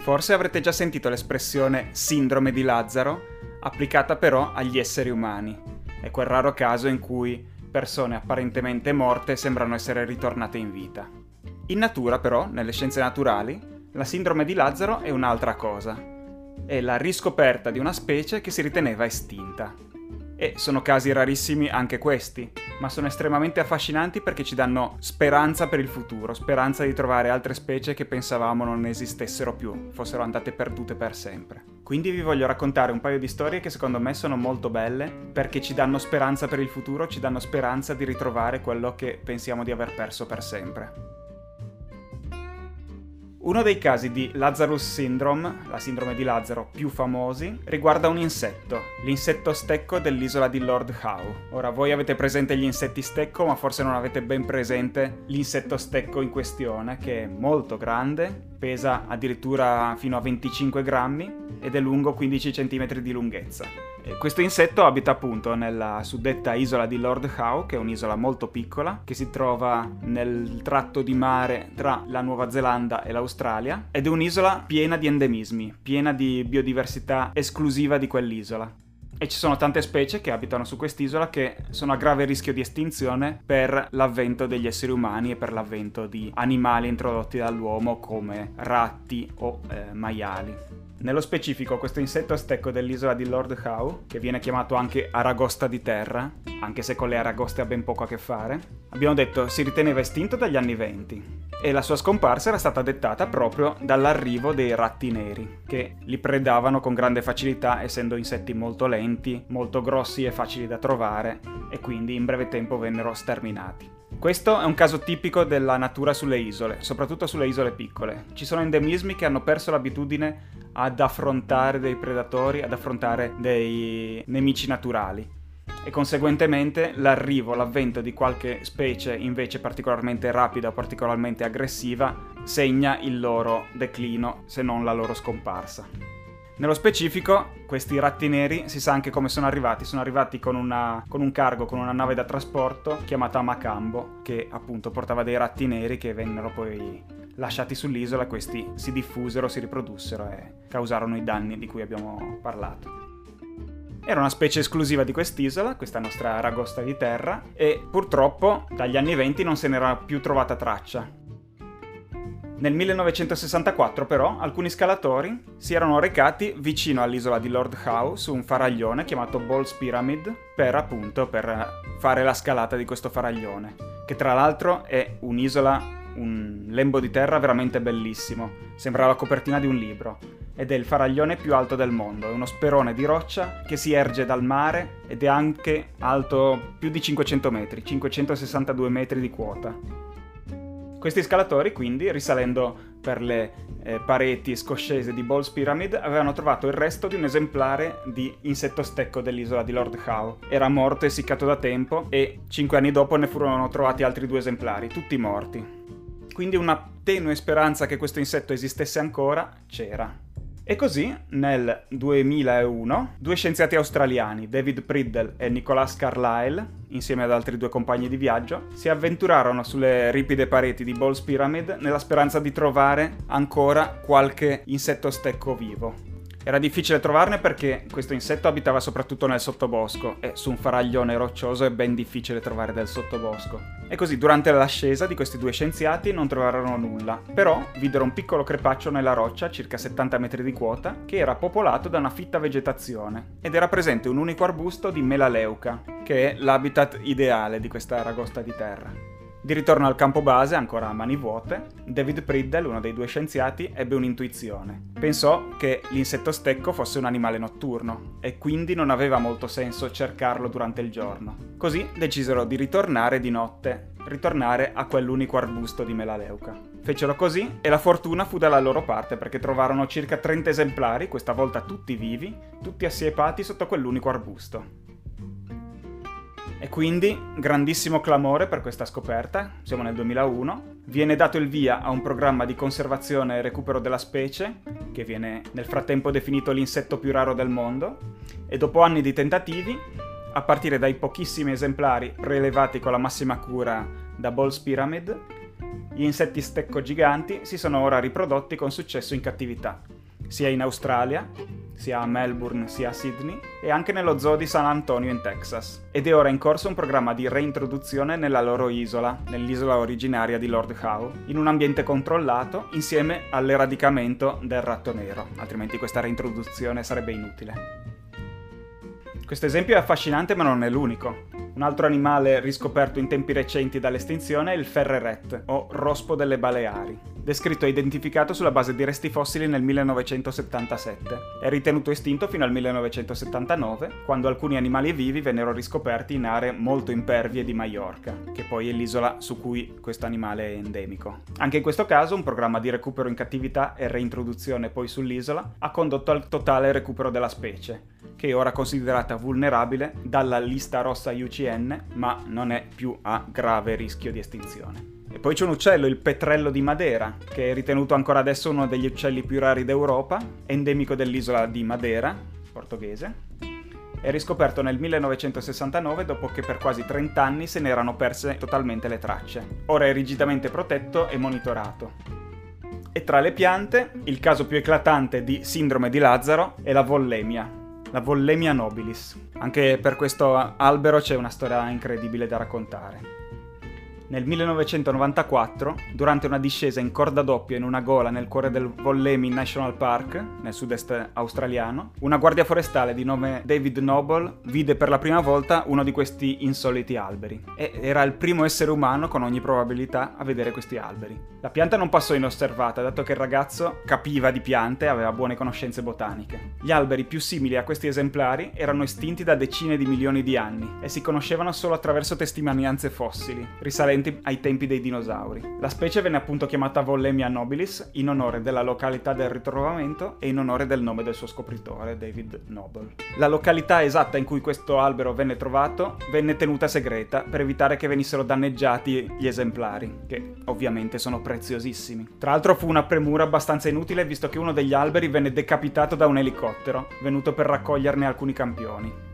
Forse avrete già sentito l'espressione sindrome di Lazzaro, applicata però agli esseri umani. È quel raro caso in cui persone apparentemente morte sembrano essere ritornate in vita. In natura, però, nelle scienze naturali, la sindrome di Lazzaro è un'altra cosa. È la riscoperta di una specie che si riteneva estinta. E sono casi rarissimi anche questi, ma sono estremamente affascinanti perché ci danno speranza per il futuro, speranza di trovare altre specie che pensavamo non esistessero più, fossero andate perdute per sempre. Quindi vi voglio raccontare un paio di storie che secondo me sono molto belle, perché ci danno speranza per il futuro, ci danno speranza di ritrovare quello che pensiamo di aver perso per sempre. Uno dei casi di Lazarus Syndrome, la sindrome di Lazzaro, più famosi, riguarda un insetto, l'insetto stecco dell'isola di Lord Howe. Ora, voi avete presente gli insetti stecco, ma forse non avete ben presente l'insetto stecco in questione, che è molto grande, pesa addirittura fino a 25 grammi ed è lungo 15 cm di lunghezza. E questo insetto abita appunto nella suddetta isola di Lord Howe, che è un'isola molto piccola, che si trova nel tratto di mare tra la Nuova Zelanda e l'Australia, ed è un'isola piena di endemismi, piena di biodiversità esclusiva di quell'isola. E ci sono tante specie che abitano su quest'isola che sono a grave rischio di estinzione per l'avvento degli esseri umani e per l'avvento di animali introdotti dall'uomo come ratti o maiali. Nello specifico, questo insetto stecco dell'isola di Lord Howe, che viene chiamato anche aragosta di terra, anche se con le aragoste ha ben poco a che fare, abbiamo detto si riteneva estinto dagli anni 20. E la sua scomparsa era stata dettata proprio dall'arrivo dei ratti neri, che li predavano con grande facilità, essendo insetti molto lenti, molto grossi e facili da trovare, e quindi in breve tempo vennero sterminati. Questo è un caso tipico della natura sulle isole, soprattutto sulle isole piccole. Ci sono endemismi che hanno perso l'abitudine ad affrontare dei predatori, ad affrontare dei nemici naturali. E conseguentemente l'arrivo, l'avvento di qualche specie invece particolarmente rapida o particolarmente aggressiva segna il loro declino, se non la loro scomparsa. Nello specifico, questi ratti neri si sa anche come sono arrivati con un nave da trasporto chiamata Macambo, che appunto portava dei ratti neri che vennero poi lasciati sull'isola, questi si diffusero, si riprodussero e causarono i danni di cui abbiamo parlato. Era una specie esclusiva di quest'isola, questa nostra aragosta di terra, e purtroppo dagli anni 20 non se n'era più trovata traccia. Nel 1964 però alcuni scalatori si erano recati vicino all'isola di Lord Howe su un faraglione chiamato Ball's Pyramid per fare la scalata di questo faraglione, che tra l'altro è un'isola, un lembo di terra veramente bellissimo, sembra la copertina di un libro, ed è il faraglione più alto del mondo, è uno sperone di roccia che si erge dal mare ed è anche alto più di 500 metri, 562 metri di quota. Questi scalatori quindi, risalendo per le pareti scoscese di Ball's Pyramid, avevano trovato il resto di un esemplare di insetto stecco dell'isola di Lord Howe. Era morto e essiccato da tempo e 5 anni dopo ne furono trovati altri 2 esemplari, tutti morti. Quindi una tenue speranza che questo insetto esistesse ancora c'era. E così, nel 2001, 2 scienziati australiani, David Priddle e Nicholas Carlyle, insieme ad altri 2 compagni di viaggio, si avventurarono sulle ripide pareti di Ball's Pyramid nella speranza di trovare ancora qualche insetto stecco vivo. Era difficile trovarne perché questo insetto abitava soprattutto nel sottobosco e su un faraglione roccioso è ben difficile trovare del sottobosco. E così durante l'ascesa di questi 2 scienziati non trovarono nulla, però videro un piccolo crepaccio nella roccia, circa 70 metri di quota, che era popolato da una fitta vegetazione, ed era presente un unico arbusto di melaleuca, che è l'habitat ideale di questa aragosta di terra. Di ritorno al campo base, ancora a mani vuote, David Priddle, uno dei 2 scienziati, ebbe un'intuizione. Pensò che l'insetto stecco fosse un animale notturno, e quindi non aveva molto senso cercarlo durante il giorno. Così decisero di ritornare di notte, ritornare a quell'unico arbusto di melaleuca. Fecero così e la fortuna fu dalla loro parte perché trovarono circa 30 esemplari, questa volta tutti vivi, tutti assiepati sotto quell'unico arbusto. E quindi, grandissimo clamore per questa scoperta, siamo nel 2001, viene dato il via a un programma di conservazione e recupero della specie, che viene nel frattempo definito l'insetto più raro del mondo, e dopo anni di tentativi, a partire dai pochissimi esemplari prelevati con la massima cura da Ball's Pyramid, Gli insetti stecco giganti si sono ora riprodotti con successo in cattività, sia in Australia, sia a Melbourne sia a Sydney, e anche nello zoo di San Antonio in Texas. Ed è ora in corso un programma di reintroduzione nella loro isola, nell'isola originaria di Lord Howe, in un ambiente controllato insieme all'eradicamento del ratto nero, altrimenti questa reintroduzione sarebbe inutile. Questo esempio è affascinante ma non è l'unico. Un altro animale riscoperto in tempi recenti dall'estinzione è il ferreret, o rospo delle Baleari, descritto e identificato sulla base di resti fossili nel 1977. È ritenuto estinto fino al 1979, quando alcuni animali vivi vennero riscoperti in aree molto impervie di Mallorca, che poi è l'isola su cui questo animale è endemico. Anche in questo caso un programma di recupero in cattività e reintroduzione poi sull'isola ha condotto al totale recupero della specie, che è ora considerata vulnerabile dalla lista rossa IUCN, ma non è più a grave rischio di estinzione. E poi c'è un uccello, il petrello di Madeira, che è ritenuto ancora adesso uno degli uccelli più rari d'Europa, endemico dell'isola di Madeira, portoghese. È riscoperto nel 1969 dopo che per quasi 30 anni se ne erano perse totalmente le tracce. Ora è rigidamente protetto e monitorato. E tra le piante, il caso più eclatante di sindrome di Lazzaro è la Vollemia nobilis. Anche per questo albero c'è una storia incredibile da raccontare. Nel 1994, durante una discesa in corda doppia in una gola nel cuore del Wollemi National Park, nel sud-est australiano, una guardia forestale di nome David Noble vide per la prima volta uno di questi insoliti alberi. E era il primo essere umano, con ogni probabilità, a vedere questi alberi. La pianta non passò inosservata, dato che il ragazzo capiva di piante e aveva buone conoscenze botaniche. Gli alberi più simili a questi esemplari erano estinti da decine di milioni di anni e si conoscevano solo attraverso testimonianze fossili, risalenti ai tempi dei dinosauri. La specie venne appunto chiamata Vollemia nobilis in onore della località del ritrovamento e in onore del nome del suo scopritore, David Noble. La località esatta in cui questo albero venne trovato venne tenuta segreta per evitare che venissero danneggiati gli esemplari, che ovviamente sono preziosissimi. Tra l'altro fu una premura abbastanza inutile, visto che uno degli alberi venne decapitato da un elicottero, venuto per raccoglierne alcuni campioni.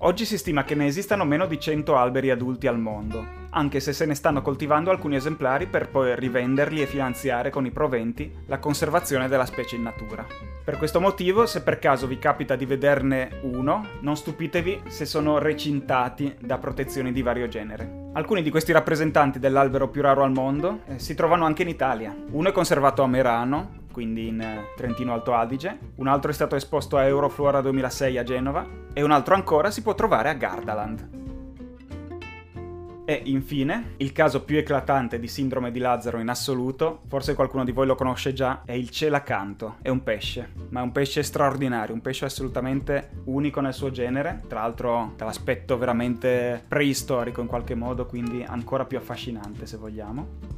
Oggi si stima che ne esistano meno di 100 alberi adulti al mondo, anche se se ne stanno coltivando alcuni esemplari per poi rivenderli e finanziare con i proventi la conservazione della specie in natura. Per questo motivo, se per caso vi capita di vederne uno, non stupitevi se sono recintati da protezioni di vario genere. Alcuni di questi rappresentanti dell'albero più raro al mondo si trovano anche in Italia. Uno è conservato a Merano, quindi in Trentino Alto Adige, un altro è stato esposto a Euroflora 2006 a Genova, e un altro ancora si può trovare a Gardaland. E infine, il caso più eclatante di sindrome di Lazzaro in assoluto, forse qualcuno di voi lo conosce già, è il celacanto. È un pesce, ma è un pesce straordinario, un pesce assolutamente unico nel suo genere, tra l'altro dall'aspetto veramente preistorico in qualche modo, quindi ancora più affascinante se vogliamo.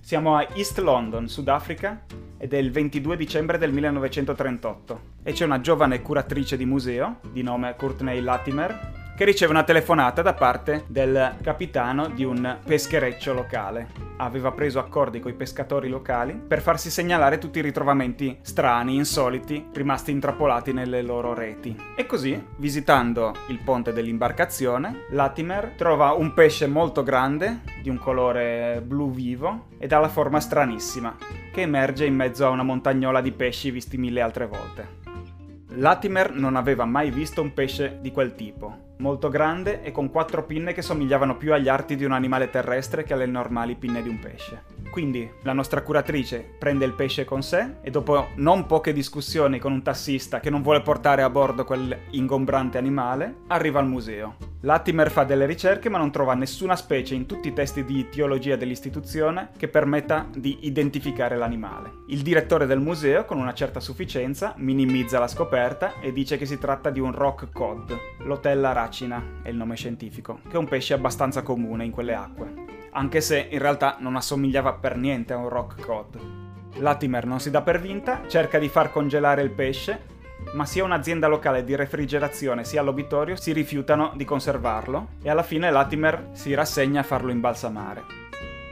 Siamo a East London, Sudafrica, ed è il 22 dicembre del 1938 e c'è una giovane curatrice di museo, di nome Courtney Latimer, che riceve una telefonata da parte del capitano di un peschereccio locale. Aveva preso accordi coi pescatori locali per farsi segnalare tutti i ritrovamenti strani, insoliti, rimasti intrappolati nelle loro reti. E così, visitando il ponte dell'imbarcazione, Latimer trova un pesce molto grande, di un colore blu vivo e dalla forma stranissima, che emerge in mezzo a una montagnola di pesci visti mille altre volte. Latimer non aveva mai visto un pesce di quel tipo, molto grande e con quattro pinne che somigliavano più agli arti di un animale terrestre che alle normali pinne di un pesce. Quindi la nostra curatrice prende il pesce con sé e dopo non poche discussioni con un tassista che non vuole portare a bordo quell'ingombrante animale, arriva al museo. Latimer fa delle ricerche ma non trova nessuna specie in tutti i testi di teologia dell'istituzione che permetta di identificare l'animale. Il direttore del museo, con una certa sufficienza, minimizza la scoperta e dice che si tratta di un rock cod, l'otella racina è il nome scientifico, che è un pesce abbastanza comune in quelle acque, anche se in realtà non assomigliava per niente a un rock cod. Latimer non si dà per vinta, cerca di far congelare il pesce, ma sia un'azienda locale di refrigerazione sia l'obitorio si rifiutano di conservarlo e alla fine Latimer si rassegna a farlo imbalsamare.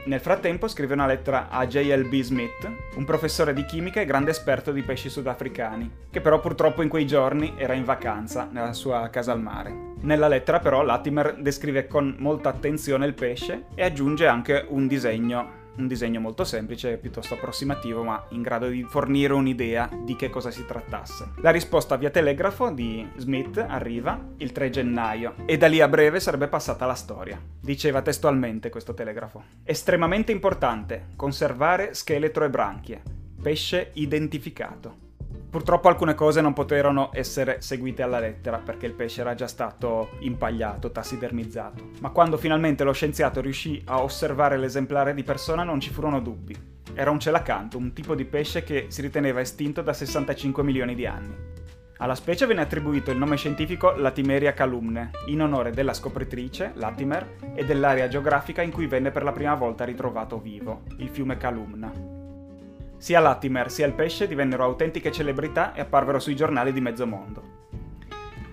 Nel frattempo scrive una lettera a J.L.B. Smith, un professore di chimica e grande esperto di pesci sudafricani, che però purtroppo in quei giorni era in vacanza nella sua casa al mare. Nella lettera però Latimer descrive con molta attenzione il pesce e aggiunge anche un disegno molto semplice, piuttosto approssimativo, ma in grado di fornire un'idea di che cosa si trattasse. La risposta via telegrafo di Smith arriva il 3 gennaio e da lì a breve sarebbe passata la storia. Diceva testualmente questo telegrafo: estremamente importante, conservare scheletro e branchie, pesce identificato. Purtroppo alcune cose non poterono essere seguite alla lettera perché il pesce era già stato impagliato, tassidermizzato. Ma quando finalmente lo scienziato riuscì a osservare l'esemplare di persona non ci furono dubbi. Era un celacanto, un tipo di pesce che si riteneva estinto da 65 milioni di anni. Alla specie venne attribuito il nome scientifico Latimeria calumna, in onore della scopritrice, Latimer, e dell'area geografica in cui venne per la prima volta ritrovato vivo, il fiume Calumna. Sia Latimer sia il pesce divennero autentiche celebrità e apparvero sui giornali di mezzo mondo.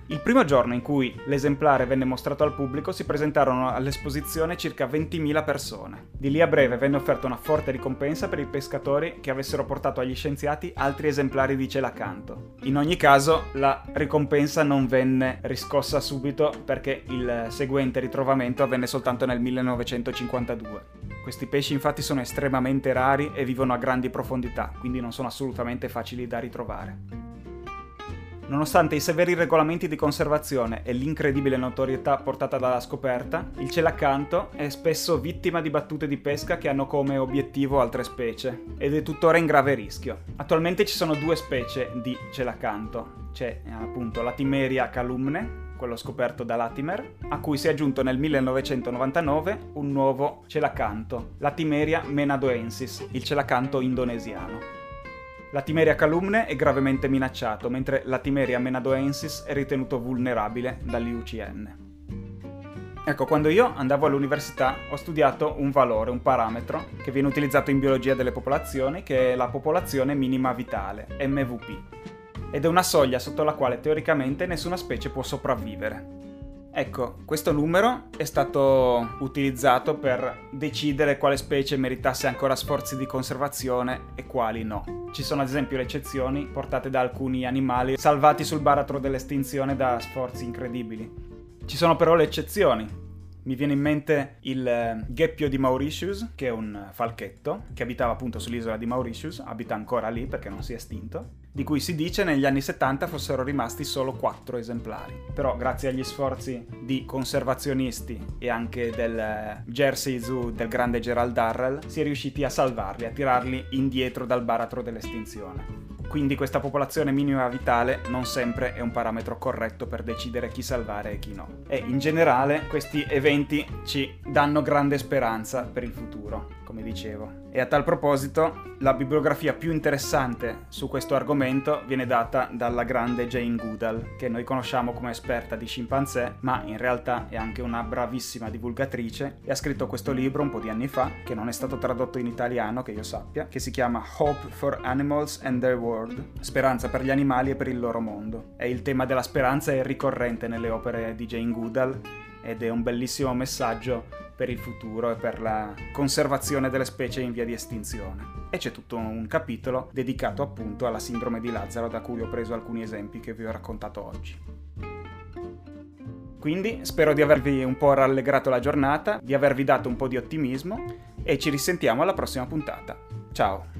Il primo giorno in cui l'esemplare venne mostrato al pubblico si presentarono all'esposizione circa 20.000 persone. Di lì a breve venne offerta una forte ricompensa per i pescatori che avessero portato agli scienziati altri esemplari di celacanto. In ogni caso, la ricompensa non venne riscossa subito perché il seguente ritrovamento avvenne soltanto nel 1952. Questi pesci infatti sono estremamente rari e vivono a grandi profondità, quindi non sono assolutamente facili da ritrovare. Nonostante i severi regolamenti di conservazione e l'incredibile notorietà portata dalla scoperta, il celacanto è spesso vittima di battute di pesca che hanno come obiettivo altre specie, ed è tuttora in grave rischio. Attualmente ci sono due specie di celacanto, c'è appunto Latimeria calumne, quello scoperto da Latimer, a cui si è aggiunto nel 1999 un nuovo celacanto, Latimeria menadoensis, il celacanto indonesiano. Latimeria calumne è gravemente minacciato, mentre Latimeria menadoensis è ritenuto vulnerabile dall'IUCN. Ecco, quando io andavo all'università ho studiato un valore, un parametro, che viene utilizzato in biologia delle popolazioni, che è la popolazione minima vitale, MVP. Ed è una soglia sotto la quale teoricamente nessuna specie può sopravvivere. Ecco, questo numero è stato utilizzato per decidere quale specie meritasse ancora sforzi di conservazione e quali no. Ci sono ad esempio le eccezioni portate da alcuni animali salvati sul baratro dell'estinzione da sforzi incredibili. Ci sono però le eccezioni. Mi viene in mente il Gheppio di Mauritius, che è un falchetto che abitava appunto sull'isola di Mauritius, abita ancora lì perché non si è estinto, di cui si dice negli anni 70 fossero rimasti solo 4 esemplari. Però grazie agli sforzi di conservazionisti e anche del Jersey Zoo del grande Gerald Darrell si è riusciti a salvarli, a tirarli indietro dal baratro dell'estinzione. Quindi questa popolazione minima vitale non sempre è un parametro corretto per decidere chi salvare e chi no. E in generale questi eventi ci danno grande speranza per il futuro, come dicevo. E a tal proposito la bibliografia più interessante su questo argomento viene data dalla grande Jane Goodall, che noi conosciamo come esperta di scimpanzé, ma in realtà è anche una bravissima divulgatrice e ha scritto questo libro un po' di anni fa, che non è stato tradotto in italiano, che io sappia, che si chiama Hope for Animals and Their World, speranza per gli animali e per il loro mondo. E il tema della speranza è ricorrente nelle opere di Jane Goodall ed è un bellissimo messaggio per il futuro e per la conservazione delle specie in via di estinzione. E c'è tutto un capitolo dedicato appunto alla sindrome di Lazzaro, da cui ho preso alcuni esempi che vi ho raccontato oggi. Quindi spero di avervi un po' rallegrato la giornata, di avervi dato un po' di ottimismo e ci risentiamo alla prossima puntata. Ciao!